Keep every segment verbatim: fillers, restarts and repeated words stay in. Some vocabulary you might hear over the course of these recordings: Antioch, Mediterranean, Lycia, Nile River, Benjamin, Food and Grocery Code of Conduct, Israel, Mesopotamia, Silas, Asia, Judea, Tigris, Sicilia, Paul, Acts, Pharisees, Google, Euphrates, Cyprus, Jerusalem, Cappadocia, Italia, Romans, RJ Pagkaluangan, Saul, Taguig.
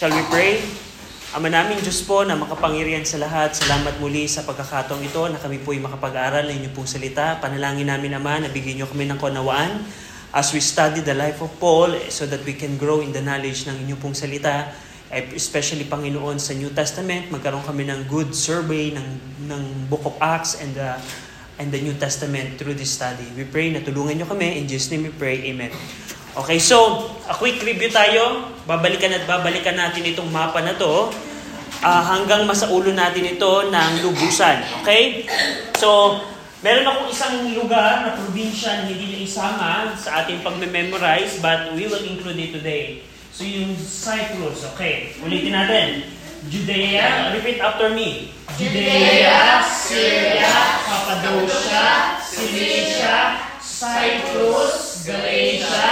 Shall we pray? Ama naming Diyos po na makapangyarihan sa lahat, salamat muli sa pagkakataong ito na kami po'y makapag-aral ng inyong pong salita. Panalangin namin, Ama, na bigyan niyo kami ng kaunawaan as we study the life of Paul so that we can grow in the knowledge ng inyong pong salita. Especially, Panginoon, sa New Testament, magkaroon kami ng good survey ng, ng Book of Acts and the, and the New Testament through this study. We pray na tulungan niyo kami. In Jesus' name we pray. Amen. Okay, so, a quick review tayo. Babalikan at babalikan natin itong mapa na to uh, hanggang masaulo natin ito ng lubusan. Okay? So, meron akong isang lugar na probinsya na hindi na isama sa ating pag-memorize, but we will include it today. So, yung Cyprus. Okay, ulitin natin. Judea, repeat after me. Judea, Syria, Cappadocia, Cilicia, Cyprus, Galatia,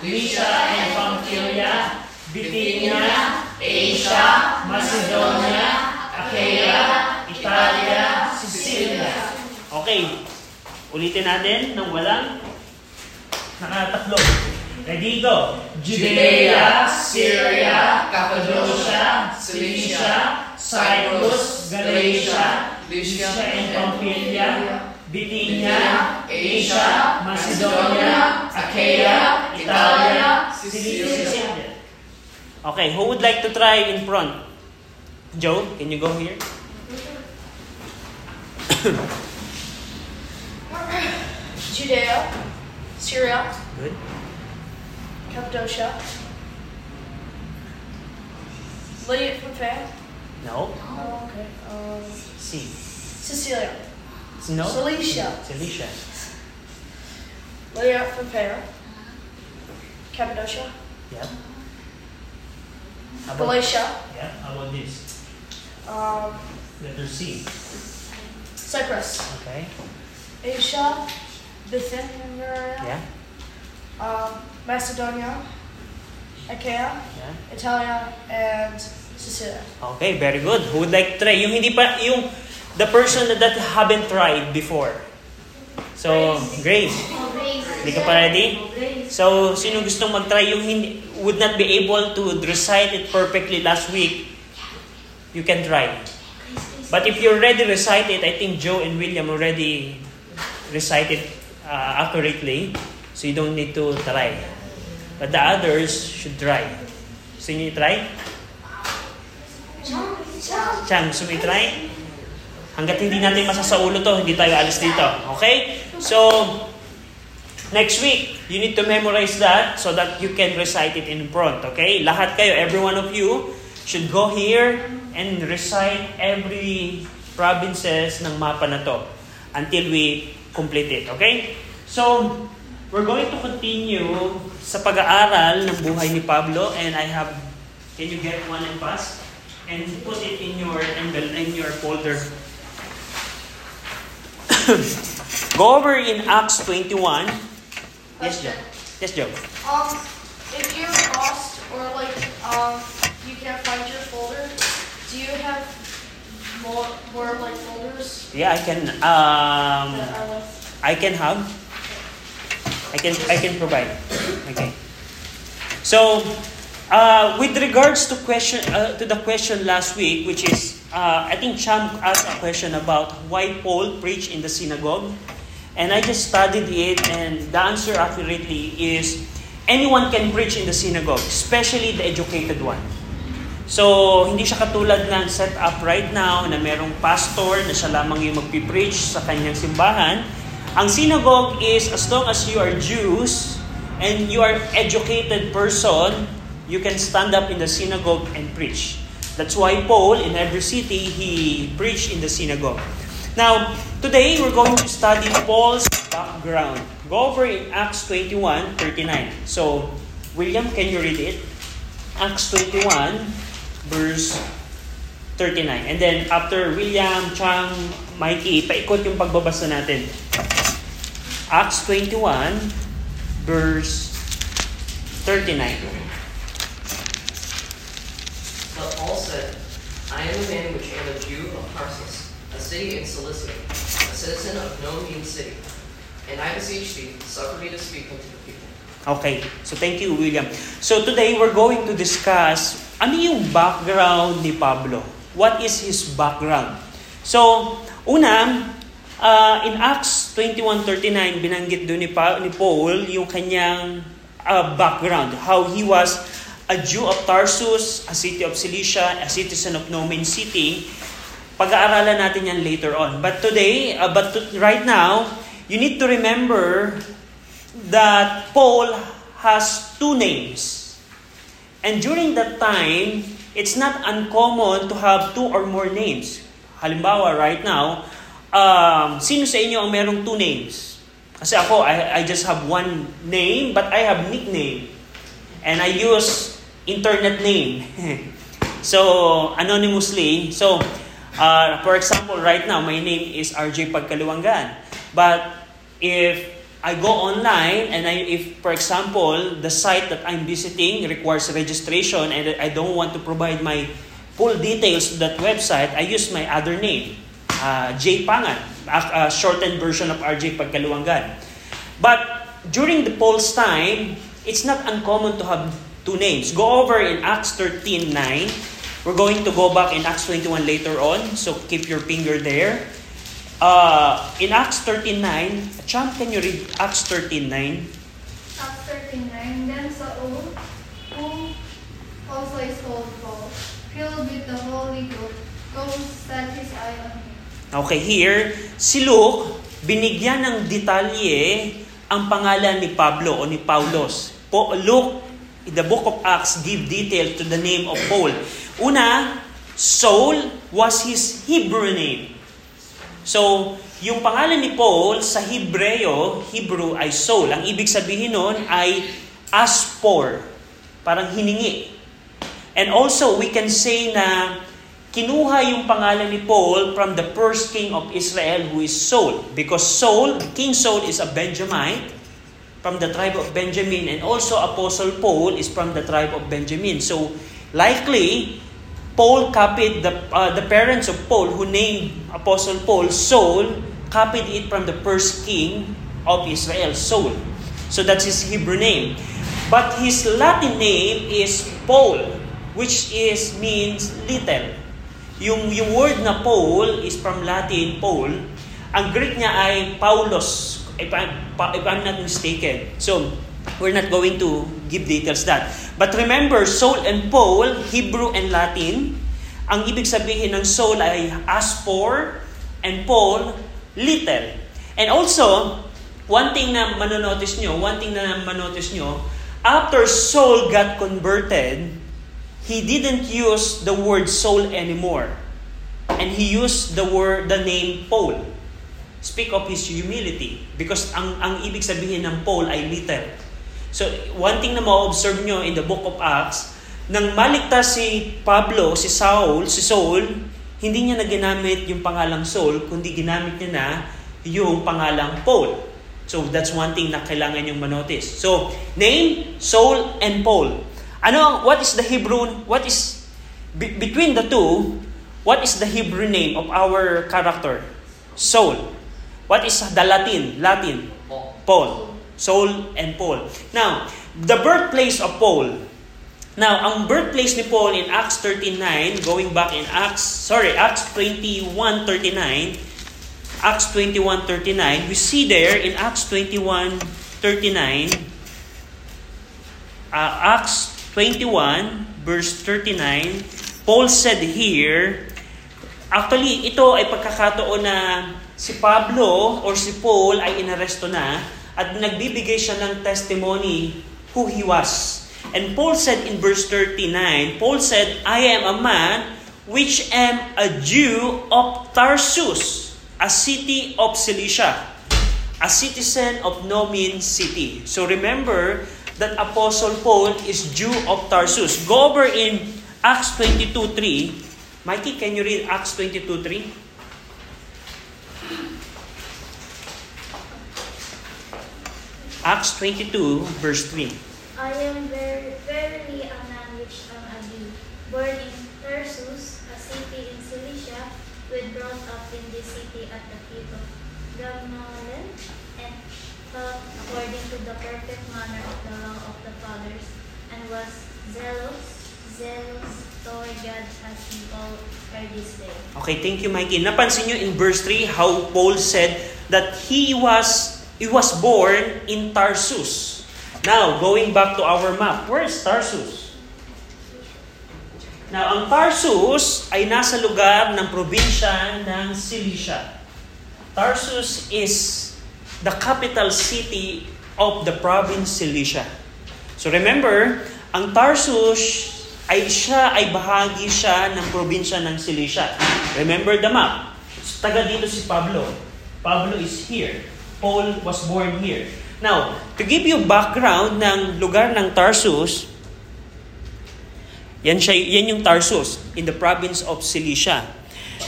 Lycia and Pamphylia, Bithynia, Asia, Macedonia, Achaia, Italia, Sicilia. Okay. Ulitin natin nang walang nakatatlo. Ready, go. Judea, Syria, Cappadocia, Cilicia, Cyprus, Galatia, Lycia and Pamphylia, Bithynia, Asia, Macedonia, Achaia, Italia, Sicilia. Okay, who would like to try in front? Joe, can you go here? Judea, Syria, good. Cappadocia, Lydia from Fan? No. Oh, okay. Um, C. Sicilia. No. Cilicia. Cilicia. Lydia from Fan? Cappadocia? Yeah. How about, Galatia? Yeah, how about this? Um, Letter C. Cyprus. Okay. Asia, Bithynia. Yeah. Um, Macedonia, Achaia, yeah. Italia, and Sicilia. Okay, very good. Who would like to try? Yung hindi pa, yung the person that, that haven't tried before. So, Grace. Hindi ka pa ready? So, sino gustong mag-try yung hindi, would not be able to recite it perfectly last week, you can try. But if you already recite it, I think Joe and William already recited uh, accurately, so you don't need to try. But the others should try. Sino yung try? Chang, sumitry? Hanggat hindi natin masasaulo to, hindi tayo alis dito. Okay? So, next week, you need to memorize that so that you can recite it in front, okay? Lahat kayo, every one of you, should go here and recite every provinces ng mapa na to until we complete it, okay? So, we're going to continue sa pag-aaral ng buhay ni Pablo, and I have, can you get one and pass? And put it in your envelope, in your folder. Go over in Acts twenty-one. Yes, Joe. Yes, Joe. Um, if you're lost or like um, you can't find your folder, do you have more, more like folders? Yeah, I can. Um, I can have. I can. I can provide. Okay. So, uh, with regards to question uh, to the question last week, which is, uh, I think Cham asked a question about why Paul preached in the synagogue. And I just studied it, and the answer accurately is anyone can preach in the synagogue, especially the educated one. So, hindi siya katulad ng set-up right now na merong pastor na siya lamang yung magpipreach sa kanyang simbahan. Ang synagogue is as long as you are Jews and you are an educated person, you can stand up in the synagogue and preach. That's why Paul, in every city, he preached in the synagogue. Now, today, we're going to study Paul's background. Go over in Acts twenty-one, thirty-nine. So, William, can you read it? Acts twenty-one, verse thirty-nine. And then, after William, Chang, Mikey, paikot yung pagbabasa natin. Acts twenty-one, verse thirty-nine. But Paul said, I am a man which am a Jew of Tarsus, a city in Cilicia, a citizen of no mean city. And I beseech thee, suffer me to speak unto the people. Okay, so thank you, William. So today we're going to discuss Ano yung background ni Pablo? What is his background? So, una, uh, in Acts twenty-one thirty-nine, binanggit doon ni, pa- ni Paul yung kanyang uh, background. How he was a Jew of Tarsus, a city of Cilicia, a citizen of no man's city. Pag-aaralan natin yan later on. But today, uh, but to- right now, you need to remember that Paul has two names. And during that time, it's not uncommon to have two or more names. Halimbawa, right now, um, sino sa inyo ang merong two names? Kasi ako, I, I just have one name, but I have nickname. And I use internet name. So, anonymously. So, uh, for example, right now, my name is R J Pagkaluangan. But if I go online and I, if, for example, the site that I'm visiting requires registration and I don't want to provide my full details to that website, I use my other name, uh, J. Pangan, a, a shortened version of R J Pagkaluangan. But during the Paul's time, it's not uncommon to have two names. Go over in Acts thirteen nine. We're going to go back in Acts twenty-one later on, so keep your finger there. Uh, in Acts thirteen nine, Champ, can you read Acts thirteen nine? Acts thirteen nine, then Saul, who also is called Paul, filled with the Holy Ghost, God set his eye on him. Okay, here, si Luke, binigyan ng detalye ang pangalan ni Pablo o ni Paulos. Po, Luke, in the book of Acts, give detail to the name of Paul. Una, Saul was his Hebrew name. So, yung pangalan ni Paul sa Hebreo, Hebrew ay Saul. Ang ibig sabihin nun ay ask for, parang hiningi. And also, we can say na kinuha yung pangalan ni Paul from the first king of Israel who is Saul. Because Saul, King Saul is a Benjamite from the tribe of Benjamin, and also Apostle Paul is from the tribe of Benjamin. So, likely, Paul copied the uh, the parents of Paul who named Apostle Paul Saul, copied it from the first king of Israel, Saul. So that's his Hebrew name. But his Latin name is Paul, which is means little. Yung yung word na Paul is from Latin Paul. Ang Greek niya ay Paulos, if I'm, if I'm not mistaken. So we're not going to give details that. But remember, Saul and Paul, Hebrew and Latin, ang ibig sabihin ng Saul ay ask for, and Paul, little. And also, one thing na manonotice nyo, one thing na manonotice nyo, after Saul got converted, he didn't use the word Saul anymore. And he used the word, the name Paul. Speak of his humility. Because ang, ang ibig sabihin ng Paul ay little. So, one thing na ma-observe nyo in the book of Acts, nang maligtas si Pablo, si Saul, si Saul, hindi niya na ginamit yung pangalang Saul, kundi ginamit niya na yung pangalang Paul. So, that's one thing na kailangan yung manotice. So, name, Saul, and Paul. Ano, what is the Hebrew, what is, be, between the two, what is the Hebrew name of our character? Saul. What is the Latin? Latin. Paul. Saul and Paul. Now, the birthplace of Paul. Now, ang birthplace ni Paul in Acts thirteen nine, going back in Acts, sorry, Acts twenty-one thirty-nine, Acts twenty-one thirty-nine, we see there in Acts twenty-one thirty-nine, uh, Acts twenty-one, verse thirty-nine, Paul said here, actually, ito ay pagkakataon na si Pablo or si Paul ay inaresto na, at nagbibigay siya ng testimony who he was. And Paul said in verse thirty-nine, Paul said, I am a man which am a Jew of Tarsus, a city of Cilicia, a citizen of no mean city. So remember that Apostle Paul is Jew of Tarsus. Go over in Acts twenty-two three. Mikey, can you read Acts twenty-two three? Acts twenty-two, verse three. I am ver- verily a man which am a Jew, born in Tarsus, a city in Cilicia, was brought up in this city at the feet of Gamaliel, and taught according to the perfect manner of the law of the fathers, and was zealous, zealous toward God as we all are this day. Okay, thank you, Mikey. Napansin nyo in verse three how Paul said that he was he was born in Tarsus. Now, going back to our map, where is Tarsus? Now, ang Tarsus ay nasa lugar ng probinsya ng Cilicia. Tarsus is the capital city of the province Cilicia. So remember, ang Tarsus ay siya ay bahagi siya ng probinsya ng Cilicia. Remember the map. So, taga dito si Pablo. Pablo is here. Paul was born here. Now, to give you background ng lugar ng Tarsus, yan siya, yan yung Tarsus in the province of Cilicia.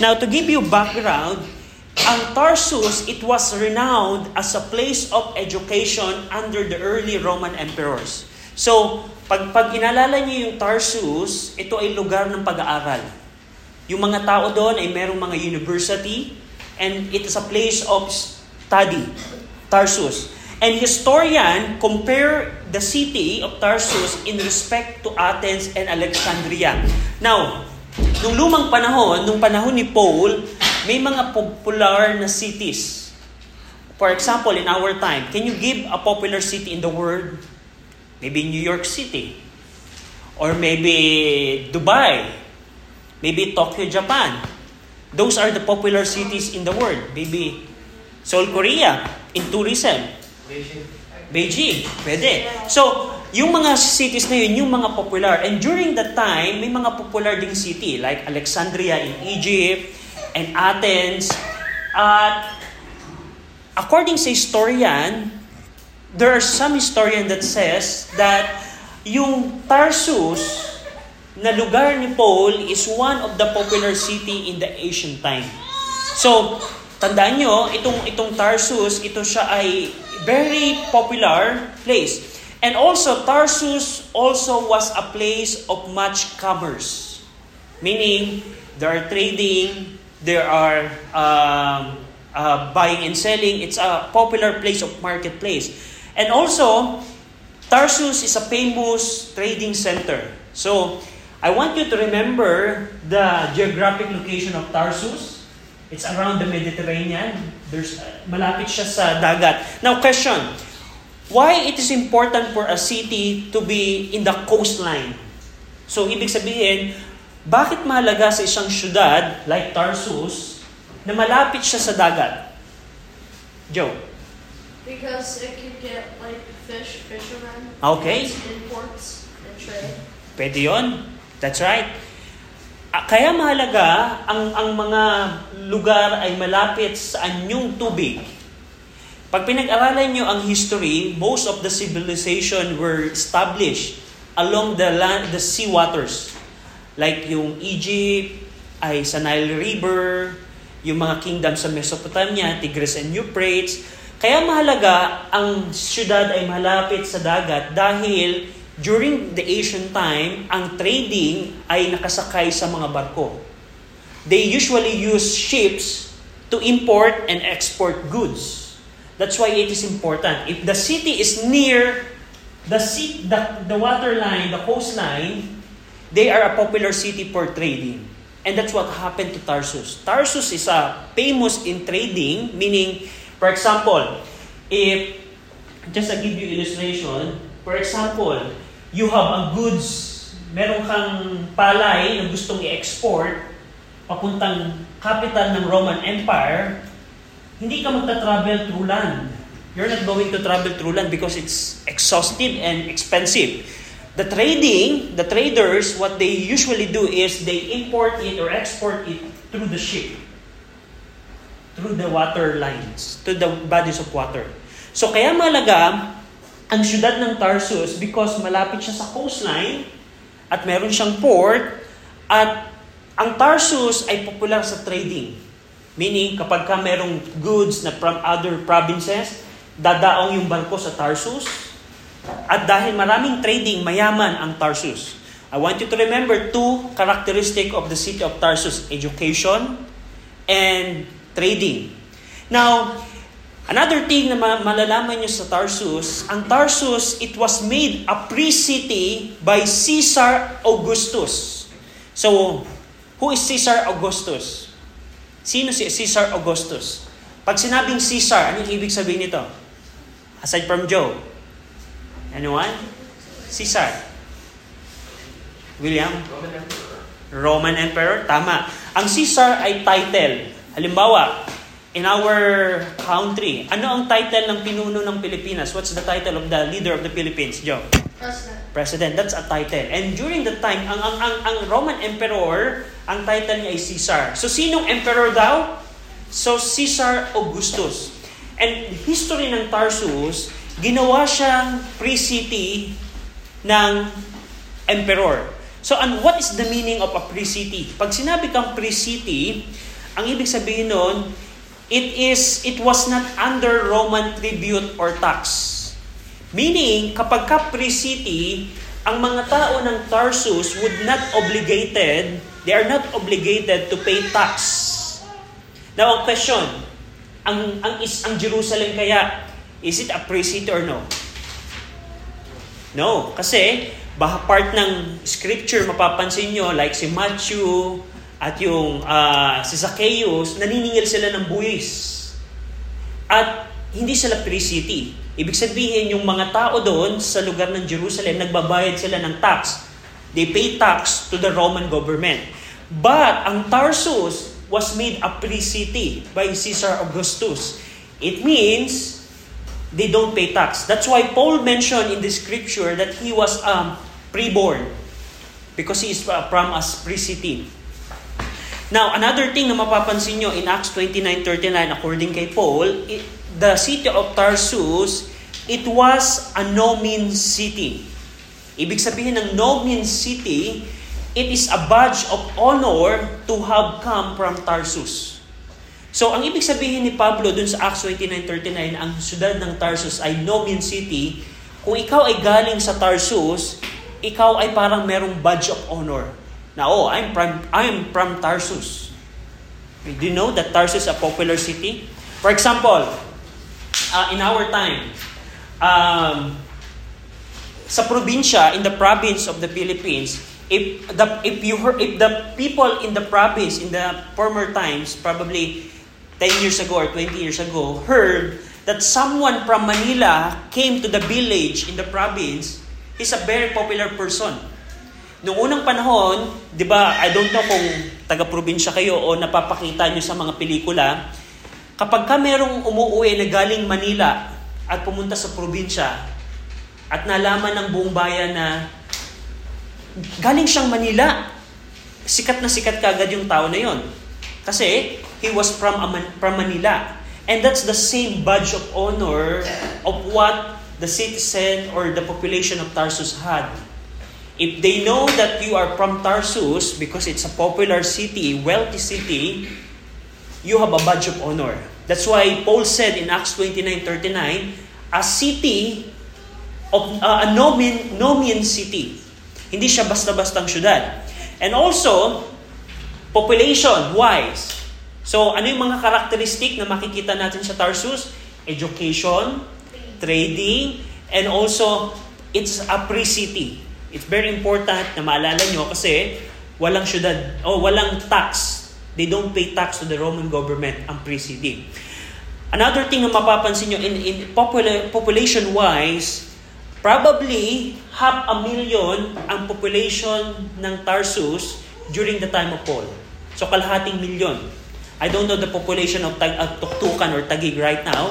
Now, to give you background, ang Tarsus, it was renowned as a place of education under the early Roman emperors. So, Pag, pag inalala niyo yung Tarsus, ito ay lugar ng pag-aaral. Yung mga tao doon ay merong mga university and it is a place of study, Tarsus. And historian compare the city of Tarsus in respect to Athens and Alexandria. Now, nung lumang panahon, nung panahon ni Paul, may mga popular na cities. For example, in our time, can you give a popular city in the world? Maybe New York City, or maybe Dubai, maybe Tokyo, Japan. Those are the popular cities in the world. Maybe Seoul, Korea, in tourism. Beijing. Beijing, pwede. So, yung mga cities na yun, yung mga popular. And during that time, may mga popular ding city, like Alexandria in Egypt, and Athens. At, according sa historian, there are some historian that says that yung Tarsus na lugar ni Paul is one of the popular city in the ancient time. So, tandaan nyo, itong, itong Tarsus, ito siya ay very popular place. And also, Tarsus also was a place of much commerce. Meaning, there are trading, there are um, uh, buying and selling. It's a popular place of marketplace. And also, Tarsus is a famous trading center. So, I want you to remember the geographic location of Tarsus. It's around the Mediterranean. There's uh, malapit siya sa dagat. Now, question. Why it is important for a city to be in the coastline? So, ibig sabihin, bakit mahalaga sa isang syudad like Tarsus na malapit siya sa dagat? Joe? Because it could get like fish, fishermen, okay. Imports, and trade. Pwede yun. That's right. Kaya mahalaga ang ang mga lugar ay malapit sa anyong tubig. Pag pinag-aralan nyo ang history, most of the civilization were established along the land, the sea waters. Like yung Egypt ay sa Nile River, yung mga kingdom sa Mesopotamia, Tigris and Euphrates. Kaya mahalaga ang syudad ay malapit sa dagat dahil during the ancient time, ang trading ay nakasakay sa mga barko. They usually use ships to import and export goods. That's why it is important. If the city is near the sea, the, the water line, the coastline, they are a popular city for trading. And that's what happened to Tarsus. Tarsus is a famous in trading, meaning for example, if, just to give you illustration, for example, you have a goods, meron kang palay na gustong i-export papuntang capital ng Roman Empire, hindi ka magta-travel through land. You're not going to travel through land because it's exhaustive and expensive. The trading, the traders, what they usually do is they import it or export it through the ship. Through the water lines, to the bodies of water. So kaya mahalaga ang syudad ng Tarsus because malapit siya sa coastline at meron siyang port at ang Tarsus ay popular sa trading. Meaning kapag ka merong goods na from other provinces, dadaong yung barko sa Tarsus at dahil maraming trading, mayaman ang Tarsus. I want you to remember two characteristic of the city of Tarsus, education and trading. Now, Another thing na malalaman nyo sa Tarsus, ang Tarsus, it was made a free city by Caesar Augustus. So, who is Caesar Augustus? Sino si Caesar Augustus? Pag sinabing Caesar, anong ibig sabihin nito? Aside from Joe. Anyone? Caesar. William? Roman Emperor. Roman Emperor? Tama. Ang Caesar ay title. Halimbawa, in our country, ano ang title ng pinuno ng Pilipinas? What's the title of the leader of the Philippines, Joe? President. President, that's a title. And during that time, ang, ang, ang, ang Roman Emperor, ang title niya ay Caesar. So, sinong emperor daw? So, Caesar Augustus. And history ng Tarsus, ginawa siyang free city ng emperor. So, and what is the meaning of a free city? Pag sinabi kang free city, ang ibig sabihin nun, It is, it was not under Roman tribute or tax. Meaning, kapag ka free city, ang mga tao ng Tarsus would not obligated, they are not obligated to pay tax. Now, ang question, ang, ang, is, ang Jerusalem kaya, is it a free city or no? No, kasi, bah, part ng scripture mapapansin nyo, like si Matthew, at yung uh, si Zacchaeus, naniningil sila ng buwis. At hindi sila free city. Ibig sabihin, yung mga tao doon sa lugar ng Jerusalem, nagbabayad sila ng tax. They pay tax to the Roman government. But ang Tarsus was made a free city by Caesar Augustus. It means they don't pay tax. That's why Paul mentioned in the scripture that he was um, preborn because he is from a free city. Now, another thing na mapapansin nyo in Acts twenty-nine thirty-nine, according kay Paul, it, the city of Tarsus, it was a nomin city. Ibig sabihin ng nomin city, it is a badge of honor to have come from Tarsus. So, ang ibig sabihin ni Pablo dun sa Acts twenty-nine thirty-nine, ang siyudad ng Tarsus ay nomin city. Kung ikaw ay galing sa Tarsus, ikaw ay parang merong badge of honor. Now, oh, I'm from, I'm from Tarsus. Do you know that Tarsus is a popular city? For example, uh, in our time, um, sa probinsya, in the province of the Philippines, if the if you heard, if the people in the province in the former times, probably ten years ago or twenty years ago, heard that someone from Manila came to the village in the province, he's a very popular person. Noong unang panahon, di ba, I don't know kung taga-probinsya kayo o napapakita nyo sa mga pelikula, kapag ka merong umuwi na galing Manila at pumunta sa probinsya at nalaman ng buong bayan na galing siyang Manila, sikat na sikat kaagad yung tao na yon. Kasi he was from, from Manila. And that's the same badge of honor of what the citizen or the population of Tarsus had. If they know that you are from Tarsus, because it's a popular city, wealthy city, you have a badge of honor. That's why Paul said in Acts twenty-nine thirty-nine, a city, of uh, a nomin, nomin city. Hindi siya basta-bastang syudad. And also, population-wise. So, ano yung mga karakteristik na makikita natin sa Tarsus? Education, trading, and also, it's a free city. It's very important na maalala nyo kasi walang syudad, o oh, walang tax. They don't pay tax to the Roman government ang free city. Another thing na mapapansin nyo, in, in popula- population-wise, probably half a million ang population ng Tarsus during the time of Paul. So kalahating milyon. I don't know the population of Tag- uh, Tuktukan or Taguig right now.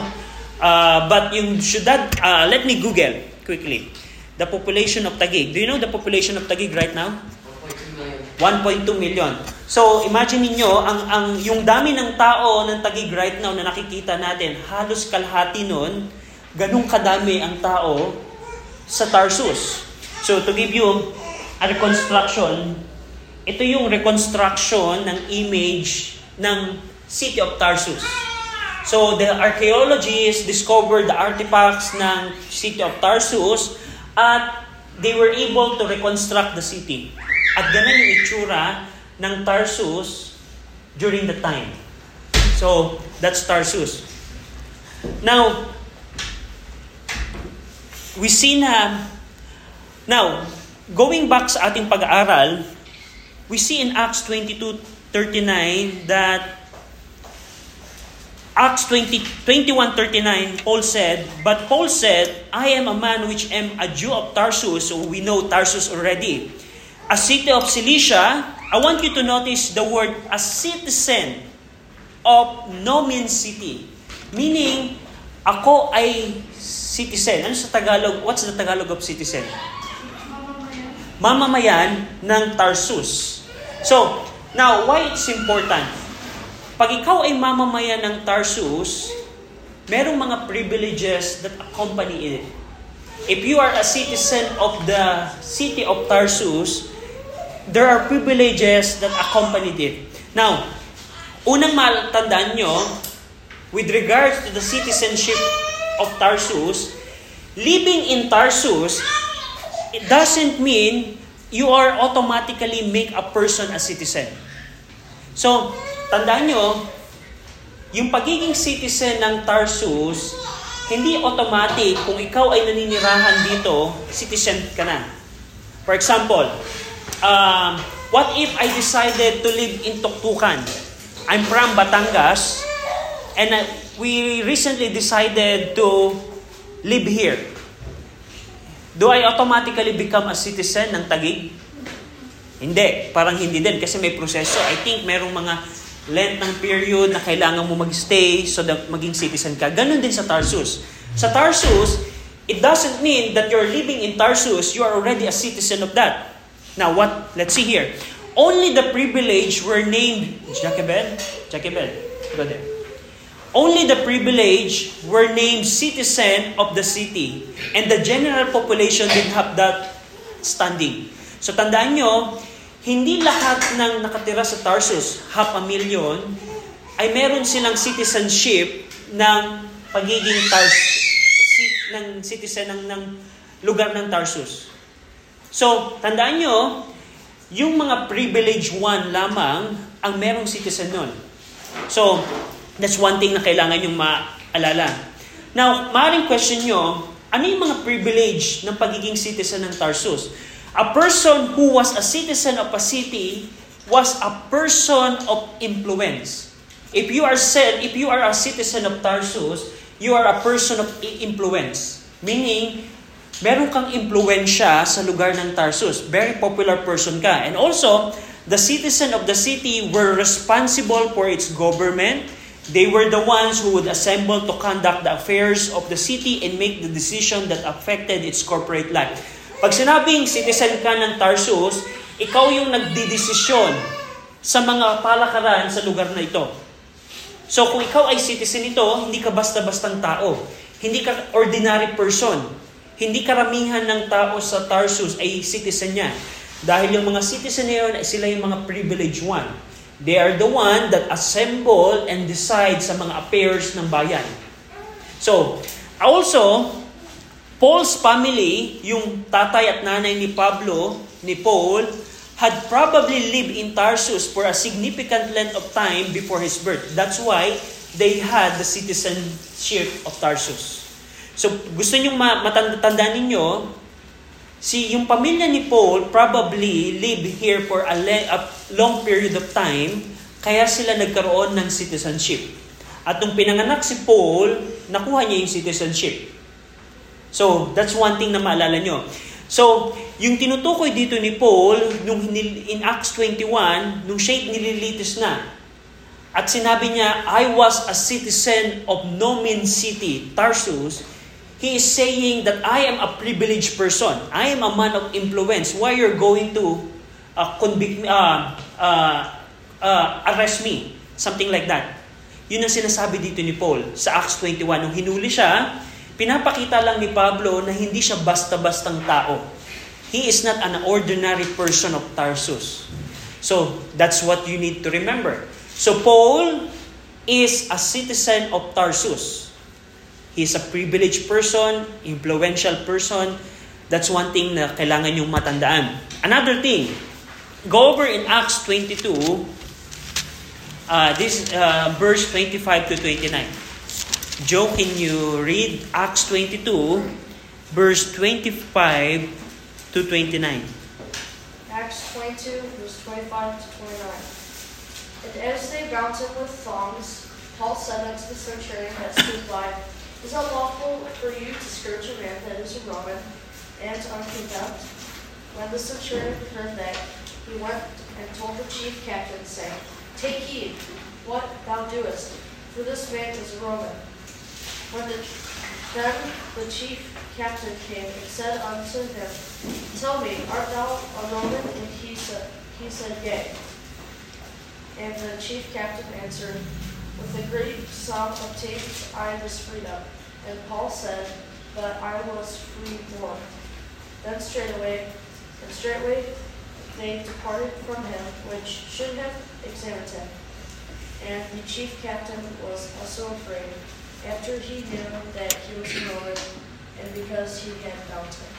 Uh, but yung syudad, uh, let me Google quickly. The population of Taguig. Do you know the population of Taguig right now? one point two million. So, imagine niyo ang, ang, yung dami ng tao ng Taguig right now na nakikita natin, halos kalahati nun, ganun kadami ang tao sa Tarsus. So, to give you a reconstruction, ito yung reconstruction ng image ng city of Tarsus. So, the archaeologists discovered the artifacts ng city of Tarsus at they were able to reconstruct the city. At ganun yung itsura ng Tarsus during the time. So, that's Tarsus. Now, we see na, now, going back sa ating pag-aaral, we see in Acts twenty-two thirty-nine that Acts twenty, twenty-one thirty-nine, Paul said, but Paul said, I am a man which am a Jew of Tarsus, so we know Tarsus already, a city of Cilicia. I want you to notice the word, a citizen of no mean city. Meaning, ako ay citizen. Ano sa Tagalog? What's the Tagalog of citizen? Mamamayan ng Tarsus. So, now, why it's important? Pag ikaw ay mamamayan ng Tarsus, merong mga privileges that accompany it. If you are a citizen of the city of Tarsus, there are privileges that accompany it. Now, unang matandaan nyo, with regards to the citizenship of Tarsus, living in Tarsus, it doesn't mean you are automatically make a person a citizen. So, tandaan nyo, yung pagiging citizen ng Tarsus, hindi automatic kung ikaw ay naninirahan dito, citizen ka na. For example, uh, what if I decided to live in Tuktukan? I'm from Batangas, and uh, we recently decided to live here. Do I automatically become a citizen ng Taguig? Hindi, parang hindi din kasi may proseso. I think merong mga length ng period na kailangan mo mag-stay so that maging citizen ka. Ganon din sa Tarsus. Sa Tarsus, it doesn't mean that you're living in Tarsus, you are already a citizen of that. Now what? Let's see here. Only the privileged were named Jacobed? Jacobed. Go there. Only the privileged were named citizen of the city, and the general population didn't have that standing. So tandaan nyo, hindi lahat ng nakatira sa Tarsus, half a million, ay meron silang citizenship ng pagiging Tarsus, ng citizen ng, ng lugar ng Tarsus. So, tandaan nyo, yung mga privileged one lamang ang merong citizen nun. So, that's one thing na kailangan nyong maalala. Now, maaaring question nyo, ano yung mga privilege ng pagiging citizen ng Tarsus? A person who was a citizen of a city was a person of influence. If you are said, if you are a citizen of Tarsus, you are a person of influence. Meaning, meron kang impluwensya sa lugar ng Tarsus. Very popular person ka. And also, the citizen of the city were responsible for its government. They were the ones who would assemble to conduct the affairs of the city and make the decision that affected its corporate life. Pag sinabing citizen ka ng Tarsus, ikaw yung nagdidesisyon sa mga palakaran sa lugar na ito. So kung ikaw ay citizen ito, hindi ka basta-bastang tao. Hindi ka ordinary person. Hindi karamihan ng tao sa Tarsus ay citizen niya. Dahil yung mga citizen na yun, sila yung mga privileged one. They are the one that assemble and decide sa mga affairs ng bayan. So, also, Paul's family, yung tatay at nanay ni Pablo, ni Paul, had probably lived in Tarsus for a significant length of time before his birth. That's why they had the citizenship of Tarsus. So, gusto niyong matandaan ninyo, si yung pamilya ni Paul probably lived here for a, le- a long period of time, kaya sila nagkaroon ng citizenship. At nung pinanganak si Paul, nakuha niya yung citizenship. So, that's one thing na maalala nyo. So, yung tinutukoy dito ni Paul, nung in Acts twenty-one, nung siya nililitis na. At sinabi niya, I was a citizen of no mean city, Tarsus. He is saying that I am a privileged person. I am a man of influence. Why you're going to uh, convict me, uh, uh, uh, arrest me? Something like that. Yun ang sinasabi dito ni Paul sa Acts twenty-one. Nung hinuli siya, pinapakita lang ni Pablo na hindi siya basta-bastang tao. He is not an ordinary person of Tarsus. So, that's what you need to remember. So, Paul is a citizen of Tarsus. He is a privileged person, influential person. That's one thing na kailangan niyong matandaan. Another thing, go over in Acts twenty-two, uh, this uh, verse twenty-five to twenty-nine. Joe, can you read Acts twenty-two, verse twenty-five to twenty-nine? Acts twenty-two, verse twenty-five to twenty-nine. And as they bound him with thongs, Paul said unto the centurion that stood by, Is it lawful for you to scourge a man that is a Roman and uncondemned? When the centurion heard that, he went and told the chief captain, saying, Take heed what thou doest, for this man is a Roman. When the, then the chief captain came and said unto him, Tell me, art thou a Roman? And he said, he said, Yea. And the chief captain answered, With a great sum obtained I was freed up. And Paul said, But I was free more. Then straightway, and straightway they departed from him, which should have examined him. And the chief captain was also afraid, after he knew that he was Roman, and because he had bound him.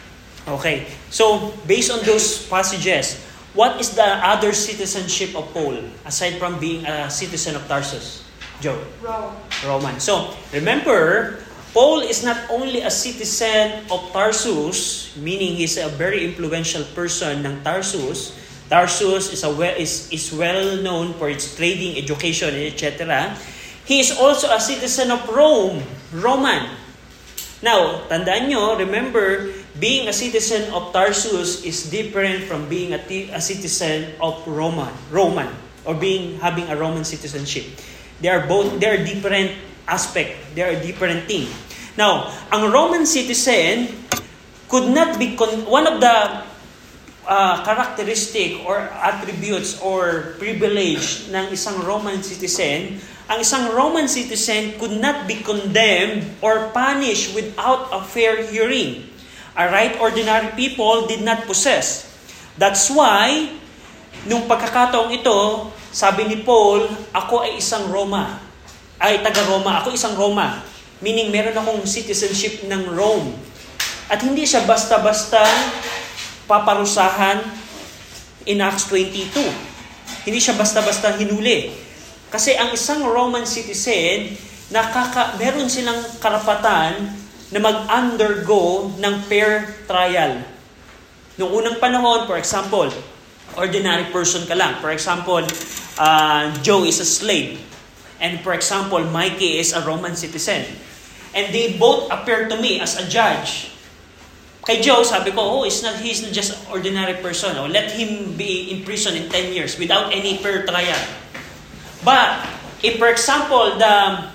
Okay, so based on those passages, what is the other citizenship of Paul, aside from being a citizen of Tarsus? Joe? Rome. Roman. So, remember, Paul is not only a citizen of Tarsus, meaning he's a very influential person ng Tarsus. Tarsus is, a well, is, is well known for its trading, education, et cetera. He is also a citizen of Rome, Roman. Now, tandaan nyo, remember, being a citizen of Tarsus is different from being a, t- a citizen of Roman, Roman, or being having a Roman citizenship. They are both, they are different aspect. They are different thing. Now, ang Roman citizen could not be, con- one of the uh, characteristic or attributes or privilege ng isang Roman citizen, ang isang Roman citizen could not be condemned or punished without a fair hearing. All right? Ordinary people did not possess. That's why, nung pagkakataong ito, sabi ni Paul, ako ay isang Roma. Ay, taga-Roma. Ako isang Roma. Meaning, meron akong citizenship ng Rome. At hindi siya basta-basta paparusahan in Acts twenty-two. Hindi siya basta-basta hinuli. Kasi ang isang Roman citizen, nakaka- meron silang karapatan na mag-undergo ng fair trial. Noong unang panahon, for example, ordinary person ka lang. For example, uh, Joe is a slave. And for example, Mikey is a Roman citizen. And they both appear to me as a judge. Kay Joe, sabi ko, oh, it's not, he's not just an ordinary person. Oh, let him be in prison in ten years without any fair trial. But, if for example, the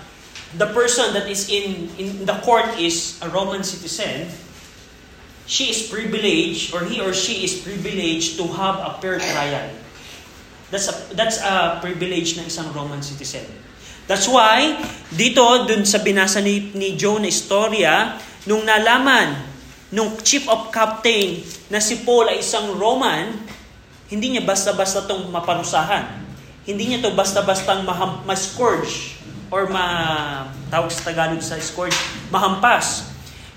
the person that is in, in the court is a Roman citizen, she is privileged, or he or she is privileged to have a fair trial. That's a, that's a privilege ng isang Roman citizen. That's why, dito, dun sa binasa ni, ni Joe na istorya, nung nalaman, nung chief of captain na si Paul ay isang Roman, hindi niya basta-basta itong maparusahan. Hindi niya to basta-bastang maham, ma-scourge, or ma, tawag sa Tagalog sa scourge, mahampas,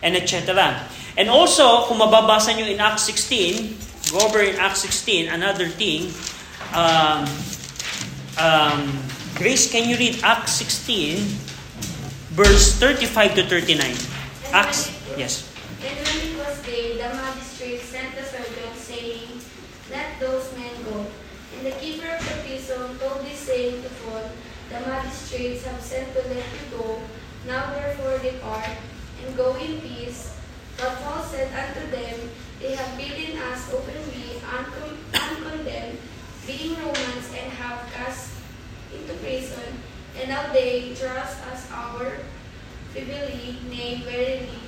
and et cetera. And also, kung mababasa nyo in Acts sixteen, go over in Acts sixteen, another thing. Um, um, Grace, can you read Acts sixteen, verse thirty-five to thirty-nine? Acts, yes. And when it was day, the magistrate sent a servant, saying, Let those men go. And the keeper of the prison told this saying to Paul, The magistrates have sent to let you go. Now therefore depart, and go in peace. But Paul said unto them, They have beaten us openly, uncon- uncondemned, being Romans, and have cast into prison, and now they trust us our privily, nay verily.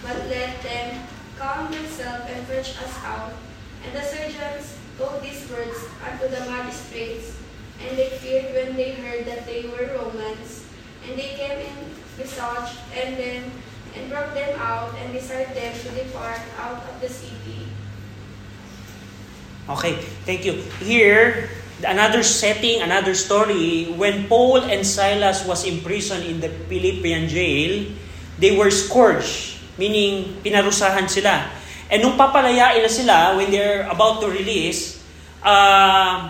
But let them calm themselves and fetch us out. And the surgeons told these words unto the magistrates, and they feared when they heard that they were Romans. And they came and besought and then and brought them out and desired them to depart out of the city. Okay, thank you. Here, another setting, another story. When Paul and Silas was imprisoned in the Philippian jail, they were scourged, meaning pinarusahan sila. And nung papalayain na sila, when they're about to release, uh,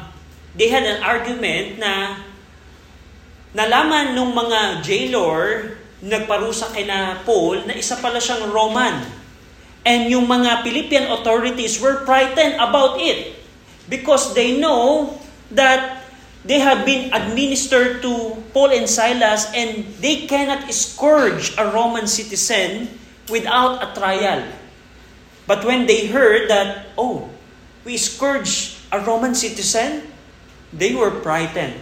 they had an argument na nalaman nung mga jailor nagparusa kina Paul na isa pala siyang Roman. And yung mga Philippian authorities were frightened about it because they know that they have been administered to Paul and Silas and they cannot scourge a Roman citizen without a trial. But when they heard that, oh, we scourge a Roman citizen, they were frightened.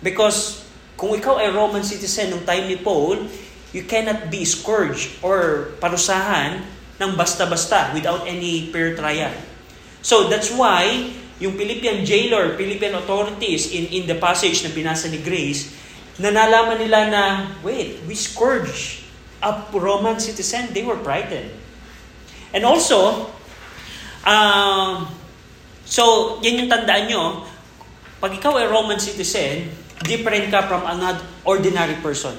Because kung ikaw ay Roman citizen nung time ni Paul, you cannot be scourged or parusahan ng basta-basta without any fair trial. So that's why yung Philippian jailer, Philippian authorities in, in the passage na binasa ni Grace, nanalaman nila na, wait, we scourge a Roman citizen, they were frightened. And also, uh, so yan yung tandaan nyo, pag ikaw ay Roman citizen, different ka from an ordinary person.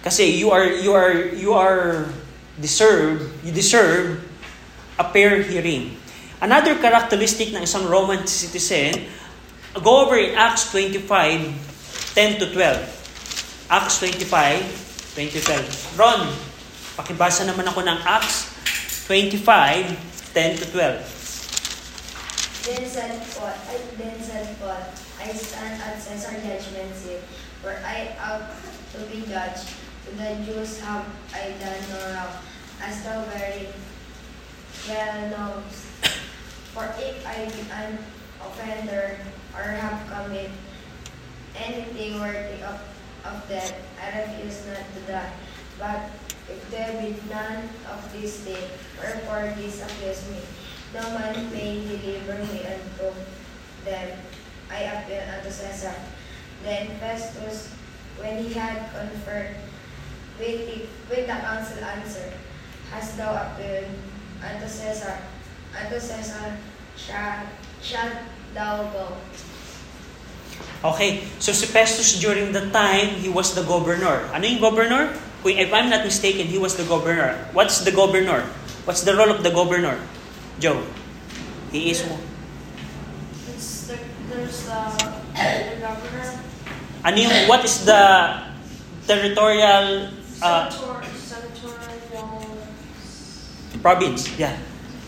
Kasi you are you are you are deserve you deserve a fair hearing. Another characteristic ng isang Roman citizen, go over in Acts twenty-five ten to twelve. Acts twenty-five ten to twelve. Ron, pakibasa naman ako ng Acts twenty-five ten to twelve. Then said Paul, then said Paul, I stand at Caesar's judgment seat, for I ought to be judged. To the Jews have I done no wrong, as thou very well knowest. For if I be an offender, or have committed anything worthy of, of death, I refuse not to die. But if there be none of this thing, wherefore this accuse me, no man may deliver me unto them. I appeal unto Caesar. Then Festus, when he had conferred with the, with the council, answered, hast thou appealed unto Caesar? Unto Caesar shall, shall thou go. Okay, so si Festus during the time, he was the governor. Ano yung governor? If I'm not mistaken, he was the governor. What's the governor? What's the role of the governor? Joe, he is one. It's the, there's uh, the governor. Ano yung, what is the territorial... Uh, Senatorial... Province, yeah.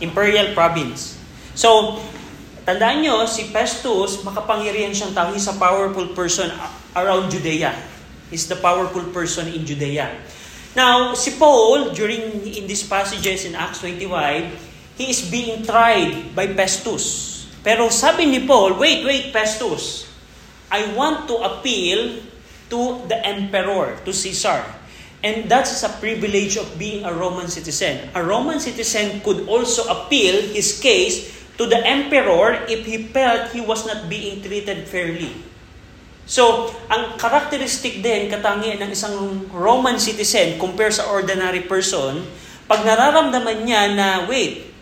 Imperial province. So, tandaan nyo, si Festus, makapangyarihan siyang tao. He's a powerful person around Judea. He's the powerful person in Judea. Now, si Paul, during in these passages in Acts twenty-five, he is being tried by Festus. Pero sabi ni Paul, wait, wait, Festus. I want to appeal to the emperor, to Caesar. And that's a privilege of being a Roman citizen. A Roman citizen could also appeal his case to the emperor if he felt he was not being treated fairly. So, ang characteristic din, katangian ng isang Roman citizen compared sa ordinary person, pag nararamdaman niya na, wait,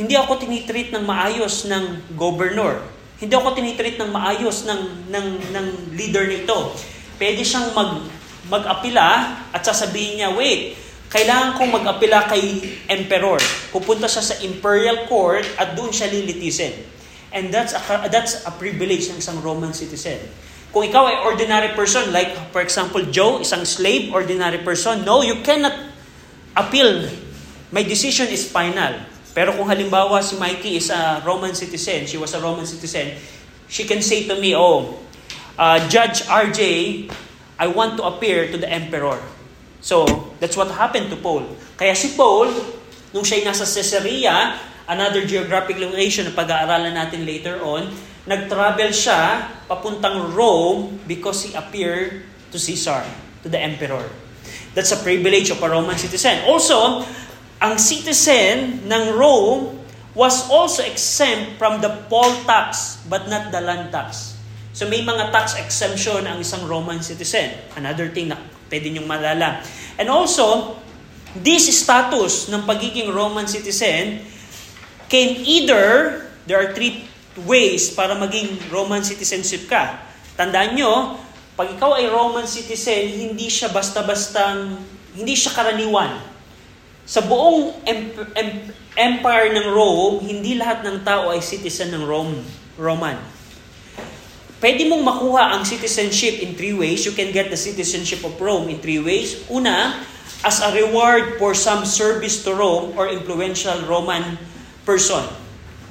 hindi ako tinitreat ng maayos ng governor. Hindi ako tinitreat ng maayos ng, ng, ng leader nito. Pwede siyang mag, mag-apila at sasabihin niya, wait, kailangan kong mag-apila kay emperor. Pupunta siya sa imperial court at doon siya lilitisin. And that's a, that's a privilege ng isang Roman citizen. Kung ikaw ay ordinary person, like for example Joe, isang slave, ordinary person, no, you cannot appeal. My decision is final. Pero kung halimbawa si Mikey is a Roman citizen, she was a Roman citizen, she can say to me, oh, uh, Judge R J, I want to appear to the emperor. So, that's what happened to Paul. Kaya si Paul, nung siya'y nasa Caesarea, another geographic location na pag-aaralan natin later on, nag-travel siya papuntang Rome because he appeared to Caesar, to the emperor. That's a privilege of a Roman citizen. Also, ang citizen ng Rome was also exempt from the poll tax but not the land tax. So may mga tax exemption ang isang Roman citizen. Another thing na pwede niyong malala. And also, this status ng pagiging Roman citizen came either, there are three ways para maging Roman citizenship ka. Tandaan nyo, pag ikaw ay Roman citizen, hindi siya basta-bastang, hindi siya karaniwan. Sa buong em- em- empire ng Rome, hindi lahat ng tao ay citizen ng Rome, Roman. Pwede mong makuha ang citizenship in three ways. You can get the citizenship of Rome in three ways. Una, as a reward for some service to Rome or influential Roman person.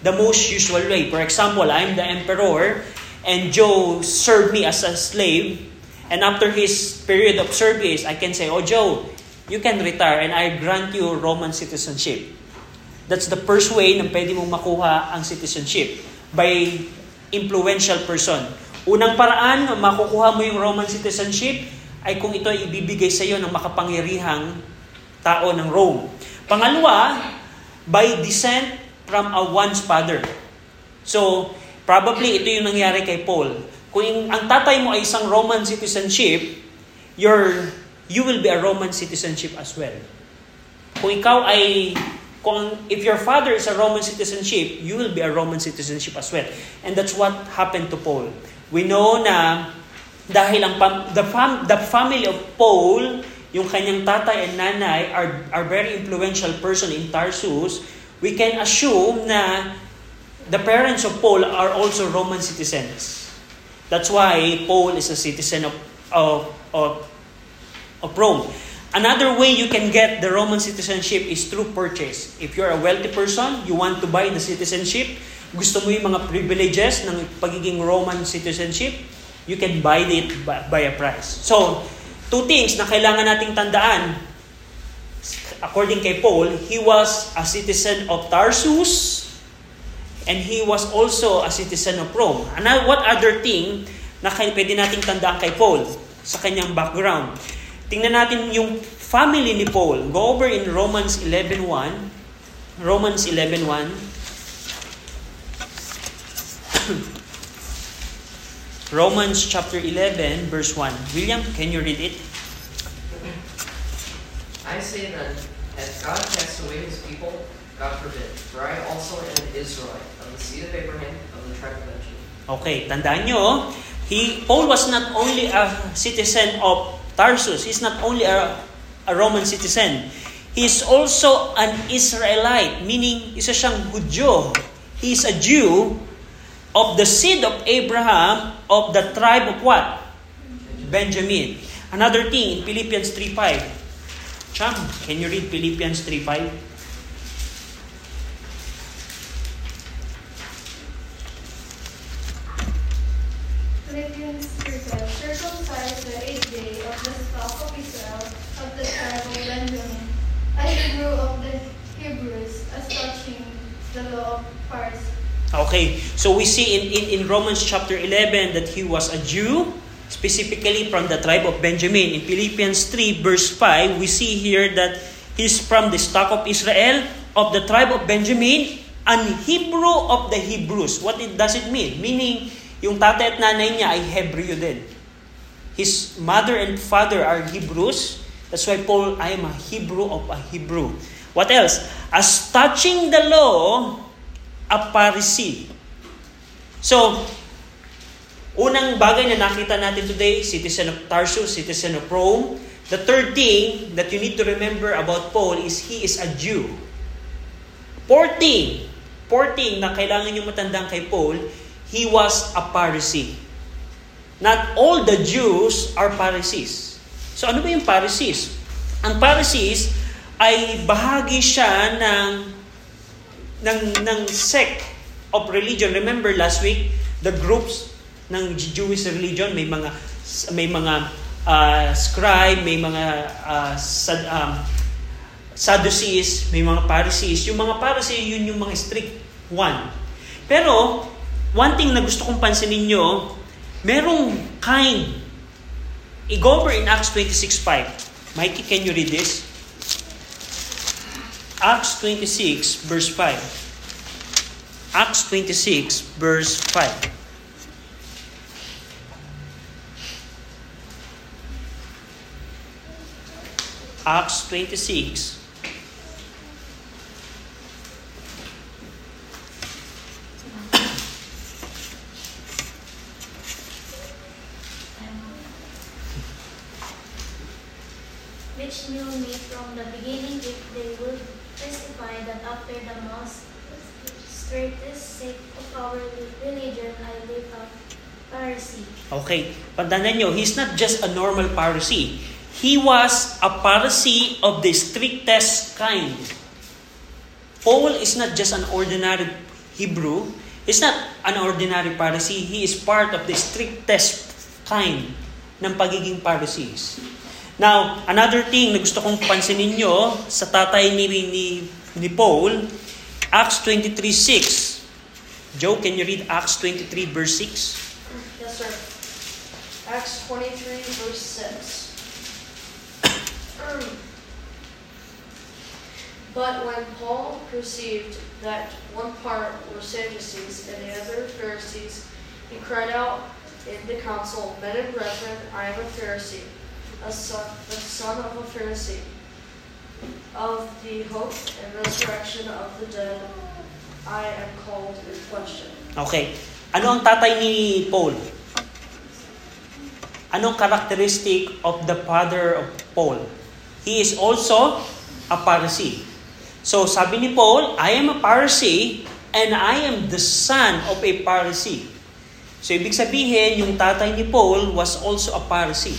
The most usual way. For example, I'm the emperor and Joe served me as a slave. And after his period of service, I can say, "Oh Joe, you can retire and I grant you Roman citizenship." That's the first way na pwede mong makuha ang citizenship. By influential person. Unang paraan na makukuha mo yung Roman citizenship ay kung ito ay ibibigay sa iyo ng makapangyarihang tao ng Rome. Pangalawa, by descent from a one's father. So, probably ito yung nangyari kay Paul. Kung ang tatay mo ay isang Roman citizenship, you're, you will be a Roman citizenship as well. Kung ikaw ay Kung, if your father is a Roman citizenship, you will be a Roman citizenship as well. And that's what happened to Paul. We know na dahil ang pam, the, fam, the family of Paul, yung kanyang tatay and nanay are, are very influential person in Tarsus, we can assume na the parents of Paul are also Roman citizens. That's why Paul is a citizen of, of, of, of Rome. Another way you can get the Roman citizenship is through purchase. If you're a wealthy person, you want to buy the citizenship, gusto mo yung mga privileges ng pagiging Roman citizenship, you can buy it by a price. So, two things na kailangan nating tandaan. According kay Paul, he was a citizen of Tarsus and he was also a citizen of Rome. And what other thing na pwede nating tandaan kay Paul sa kanyang background? Tingnan natin yung family ni Paul. Go over in Romans eleven one. Romans eleven one. Romans chapter eleven, verse one. William, can you read it? I say then, as God casts away his people, God forbid. For I also am an Israelite, of the seed of Abraham, of the tribe of Benjamin. Okay, tandaan nyo, he, Paul was not only a citizen of Tarsus. He's not only a, a Roman citizen. He's also an Israelite, meaning isa siyang Hudyo. He's a Jew of the seed of Abraham, of the tribe of what? Benjamin. Another thing in Philippians three five. Cham, can you read Philippians three five? Philippians three five, circumcised the eighth day of the stock of Israel, of the tribe of Benjamin, as the rule of the Hebrews, as touching the law of Paris. Okay, so we see in, in, in Romans chapter eleven that he was a Jew, specifically from the tribe of Benjamin. In Philippians three verse five, we see here that he's from the stock of Israel, of the tribe of Benjamin, and Hebrew of the Hebrews. What it, does it mean? Meaning, yung tatay at nanay niya ay Hebreo din. His mother and father are Hebrews. That's why Paul, I am a Hebrew of a Hebrew. What else? As touching the law, a Pharisee. So, unang bagay na nakita natin today, citizen of Tarsus, citizen of Rome. The third thing that you need to remember about Paul is he is a Jew. Fourth thing, fourth thing na kailangan nyo matandaan kay Paul, he was a Pharisee. Not all the Jews are Pharisees. So ano ba yung Pharisees? Ang Pharisees ay bahagi siya ng ng ng sect of religion. Remember last week, the groups ng Jewish religion, may mga may mga uh, scribe, may mga uh, sad, um, Sadducees, may mga Pharisees. Yung mga Pharisees, yun yung mga strict one. Pero one thing na gusto kong pansinin nyo, merong kind. I-go over in Acts twenty-six five. Mikey, can you read this? Acts twenty-six, verse five. Acts twenty-six, verse five. Acts twenty-six. Which knew me from the beginning, if they would testify that after the most strictest sake of our religion I live up, Pharisee. Okay, pandanan nyo, he's not just a normal Pharisee. He was a Pharisee of the strictest kind. Paul is not just an ordinary Hebrew. He's not an ordinary Pharisee. He is part of the strictest kind ng pagiging Pharisees. Now, another thing na gusto kong pansinin nyo sa tatay ni, ni, ni Paul, Acts twenty-three six. Joe, can you read Acts twenty-three verse six? Yes, sir. Acts twenty-three verse six. But when Paul perceived that one part were Sadducees and the other Pharisees, he cried out in the council, "Men and brethren, I am a Pharisee, a son, the son of a Pharisee, of the hope and resurrection of the dead, I am called in question." Okay. Ano ang tatay ni Paul? Anong characteristic of the father of Paul? He is also a Pharisee. So sabi ni Paul, I am a Pharisee and I am the son of a Pharisee. So ibig sabihin, yung tatay ni Paul was also a Pharisee.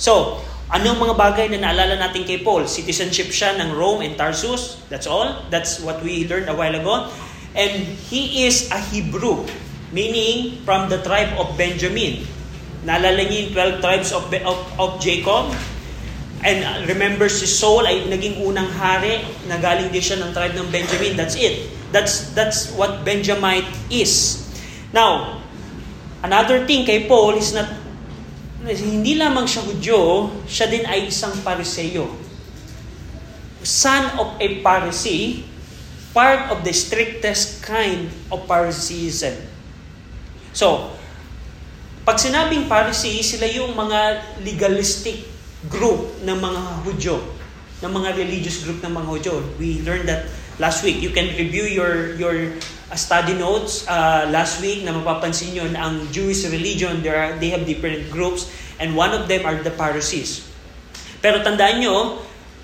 So, anong mga bagay na naalala natin kay Paul? Citizenship siya ng Rome and Tarsus. That's all. That's what we learned a while ago. And he is a Hebrew, meaning from the tribe of Benjamin. Naalala niyo yung twelve tribes of, of, of Jacob. And remember si Saul ay naging unang hari. Nagaling din siya ng tribe ng Benjamin. That's it. That's, that's what Benjamite is. Now, another thing kay Paul is not hindi lamang siya Hudyo, siya din ay isang Pariseo. Son of a Pharisee, part of the strictest kind of Phariseeism. So, pag sinabing Pharisee, sila yung mga legalistic group ng mga Hudyo, ng mga religious group ng mga Hudyo. We learned that last week. You can review your your study notes uh, last week na mapapansin nyo na ang Jewish religion, there are, they have different groups and one of them are the Pharisees. Pero tandaan nyo,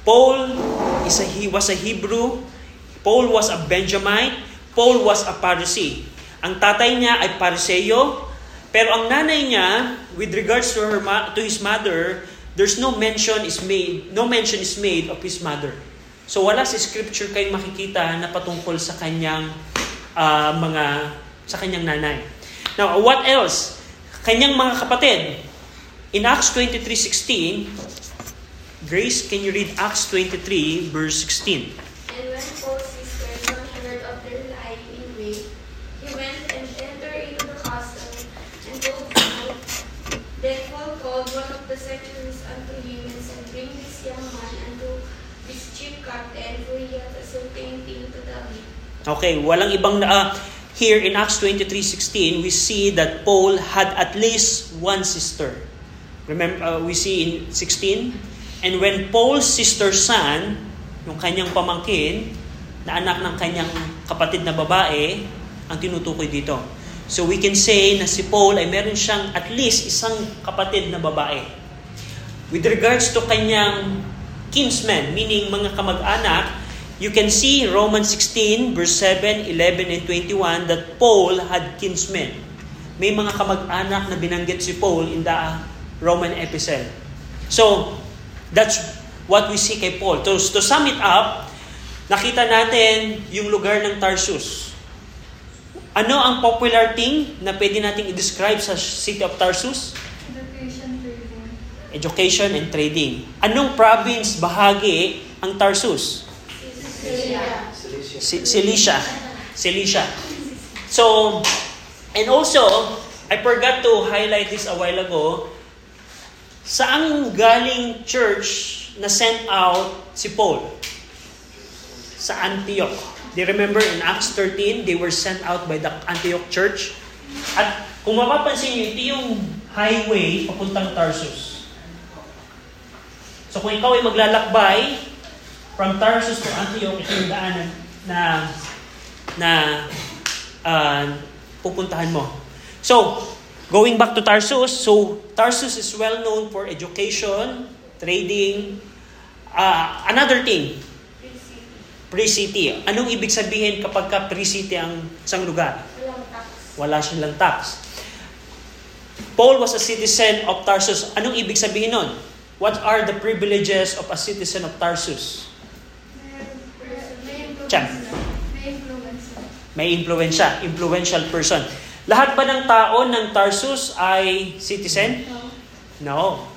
Paul is a, he was a Hebrew, Paul was a Benjamite, Paul was a Pharisee. Ang tatay niya ay Pariseo, pero ang nanay niya, with regards to her to his mother, there's no mention is made, no mention is made of his mother. So wala sa scripture kayo makikita na patungkol sa kanyang Uh, mga sa kanyang nanay. Now, what else? Kanyang mga kapatid. In Acts twenty-three sixteen, Grace, can you read Acts twenty-three verse sixteen? And when Paul seized one hundred of them lying in wait, he went and entered into the castle and told Paul. Then Paul called one of the secretaries unto him and said, "Bring this young man unto this chief captain, for he hath ascertained thing to tell him." Okay, walang ibang uh, here in Acts twenty-three sixteen, we see that Paul had at least one sister. Remember, uh, we see in sixteen, and when Paul's sister's son, yung kanyang pamangkin, na anak ng kanyang kapatid na babae, ang tinutukoy dito. So we can say na si Paul ay meron siyang at least isang kapatid na babae. With regards to kanyang kinsmen, meaning mga kamag-anak, you can see Romans sixteen, verse seven, eleven, and twenty-one that Paul had kinsmen. May mga kamag-anak na binanggit si Paul in the Roman epistle. So, that's what we see kay Paul. To, to sum it up, nakita natin yung lugar ng Tarsus. Ano ang popular thing na pwede nating i-describe sa city of Tarsus? Education, trading. Education and trading. Anong province bahagi ang Tarsus? Cilicia. Cilicia. So, and also, I forgot to highlight this a while ago, saan galing church na sent out si Paul? Sa Antioch. Do you remember in Acts thirteen, they were sent out by the Antioch church? At kung mapapansin nyo, ito yung highway papuntang Tarsus. So kung ikaw ay maglalakbay, from Tarsus to Antioch, ito yung daan na, na uh, pupuntahan mo. So, going back to Tarsus, so Tarsus is well known for education, trading, uh, another thing, pre-city. Anong ibig sabihin kapag ka pre-city ang isang lugar? Walang tax. Wala silang tax. Paul was a citizen of Tarsus. Anong ibig sabihin nun? What are the privileges of a citizen of Tarsus? Champ. May influensya. Influential person. Lahat ba ng tao ng Tarsus ay citizen? No.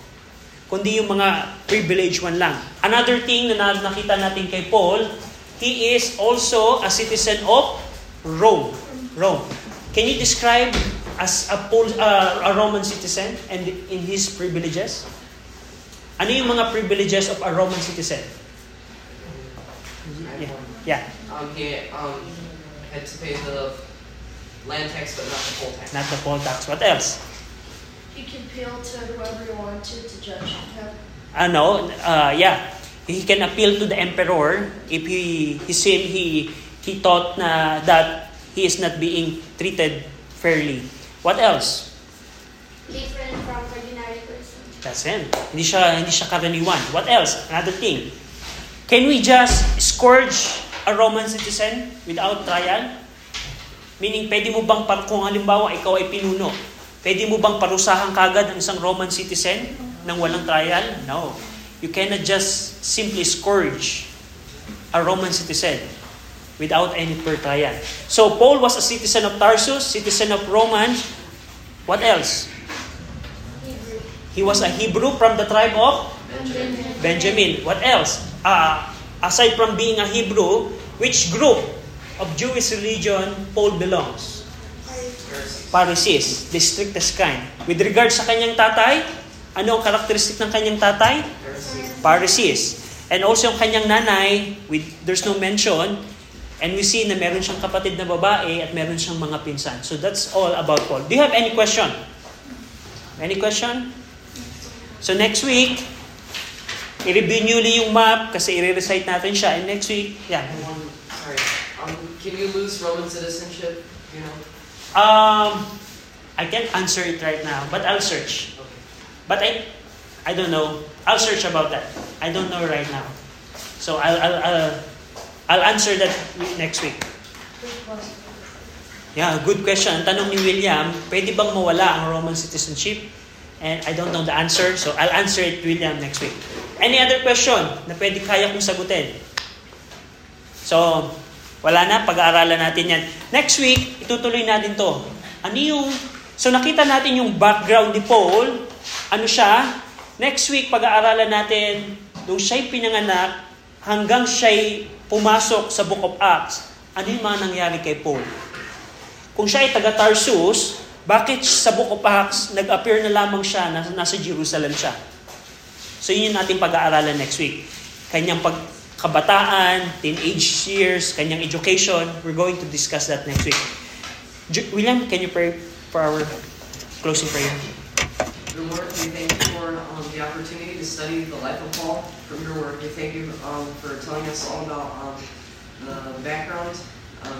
Kundi yung mga privileged one lang. Another thing na nakita natin kay Paul, he is also a citizen of Rome. Rome. Can you describe as a, Paul, uh, a Roman citizen and in his privileges? Ano yung mga privileges of a Roman citizen? Yeah. Yeah. Um, he um, had to pay the land tax, but not the poll tax. Not the poll tax. What else? He could appeal to whoever he wanted to judge him. Ah, no. Uh, yeah. He can appeal to the emperor if he he said he he thought na that he is not being treated fairly. What else? Different from ordinary person. That's him. Hindi siya, hindi siya karaniwan. What else? Another thing. Can we just scourge a Roman citizen without trial? Meaning, pwede mo bang, kung halimbawa ikaw ay pinuno, pwede mo bang parusahan kagad ang isang Roman citizen nang walang trial? No. You cannot just simply scourge a Roman citizen without any per trial. So Paul was a citizen of Tarsus, citizen of Roman. What else? Hebrew. He was a Hebrew from the tribe of Benjamin. Benjamin. What else? Uh, aside from being a Hebrew, which group of Jewish religion Paul belongs? Pharisees. Pharisees, the strictest kind. With regard sa kanyang tatay, ano ang karakteristik ng kanyang tatay? Pharisees. Pharisees. And also yung kanyang nanay, with, there's no mention. And we see na meron siyang kapatid na babae at meron siyang mga pinsan. So that's all about Paul. Do you have any question? Any question? So next week, i-review newly yung map kasi i-recite natin siya. And next week, yeah. Um, sorry. Um, can you lose Roman citizenship? You know? Um, I can't answer it right now, but I'll search. Okay. But I, I don't know. I'll search about that. I don't know right now. So I'll, I'll, I'll I'll answer that next week. Yeah, good question. Ang tanong ni William, pwede bang mawala ang Roman citizenship? And I don't know the answer, so I'll answer it, William, next week. Any other question na pwede kaya kong sagutin? So, wala na, pag-aaralan natin yan. Next week, itutuloy natin to. Ano yung, so nakita natin yung background ni Paul, ano siya? Next week, pag-aaralan natin, nung siya'y pinanganak, hanggang siya'y pumasok sa Book of Acts, ano yung mga nangyari kay Paul? Kung siya ay taga-Tarsus, bakit sa Book of Acts, nag-appear na lamang siya, nasa, nasa Jerusalem siya? So yun yung ating pag-aaralan next week. Kanyang pagkabataan, teenage years, kanyang education, we're going to discuss that next week. J- William, can you pray for our closing prayer? Lord, we thank you for um, the opportunity to study the life of Paul from your word. We thank you um, for telling us all about um, the background of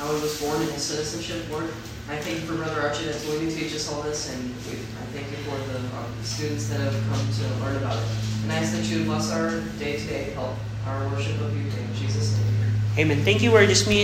how he was born and his citizenship, Lord. I thank you for Brother Archie that's willing to teach us all this, and we, I thank you for the um, students that have come to learn about it. And I ask that you bless our day-to-day help, our worship of you, in Jesus' name. Amen. Thank you, where this means.